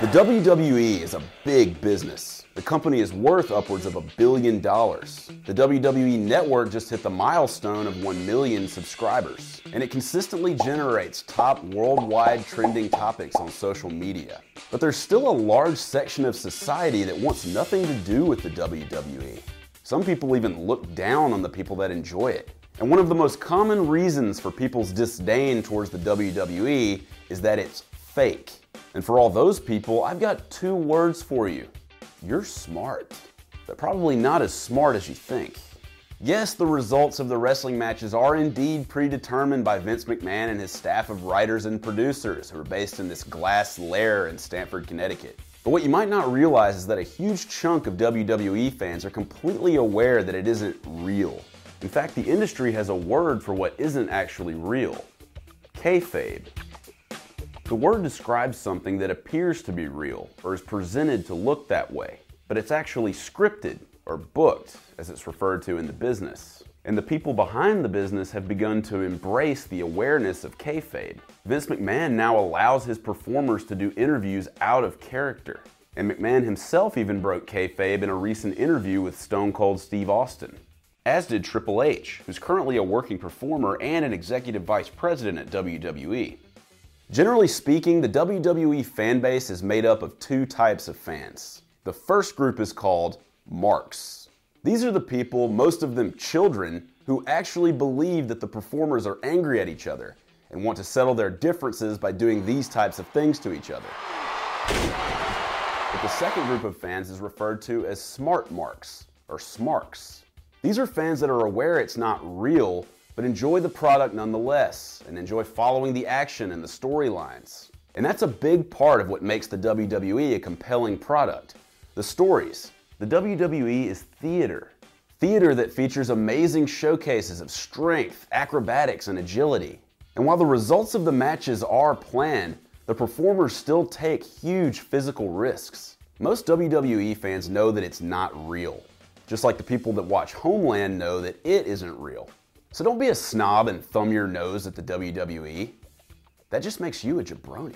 The WWE is a big business. The company is worth upwards of $1 billion. The WWE Network just hit the milestone of 1 million subscribers, and it consistently generates top worldwide trending topics on social media. But there's still a large section of society that wants nothing to do with the WWE. Some people even look down on the people that enjoy it. And one of the most common reasons for people's disdain towards the WWE is that it's fake. And for all those people, I've got two words for you. You're smart, but probably not as smart as you think. Yes, the results of the wrestling matches are indeed predetermined by Vince McMahon and his staff of writers and producers who are based in this glass lair in Stamford, Connecticut. But what you might not realize is that a huge chunk of WWE fans are completely aware that it isn't real. In fact, the industry has a word for what isn't actually real: kayfabe. The word describes something that appears to be real or is presented to look that way, but it's actually scripted or booked, as it's referred to in the business. And the people behind the business have begun to embrace the awareness of kayfabe. Vince McMahon now allows his performers to do interviews out of character. And McMahon himself even broke kayfabe in a recent interview with Stone Cold Steve Austin, as did Triple H, who's currently a working performer and an executive vice president at WWE. Generally speaking, the WWE fan base is made up of two types of fans. The first group is called Marks. These are the people, most of them children, who actually believe that the performers are angry at each other and want to settle their differences by doing these types of things to each other. But the second group of fans is referred to as Smart Marks, or Smarks. These are fans that are aware it's not real, but enjoy the product nonetheless, and enjoy following the action and the storylines. And that's a big part of what makes the WWE a compelling product: the stories. The WWE is theater. Theater that features amazing showcases of strength, acrobatics, and agility. And while the results of the matches are planned, the performers still take huge physical risks. Most WWE fans know that it's not real, just like the people that watch Homeland know that it isn't real. So don't be a snob and thumb your nose at the WWE. That just makes you a jabroni.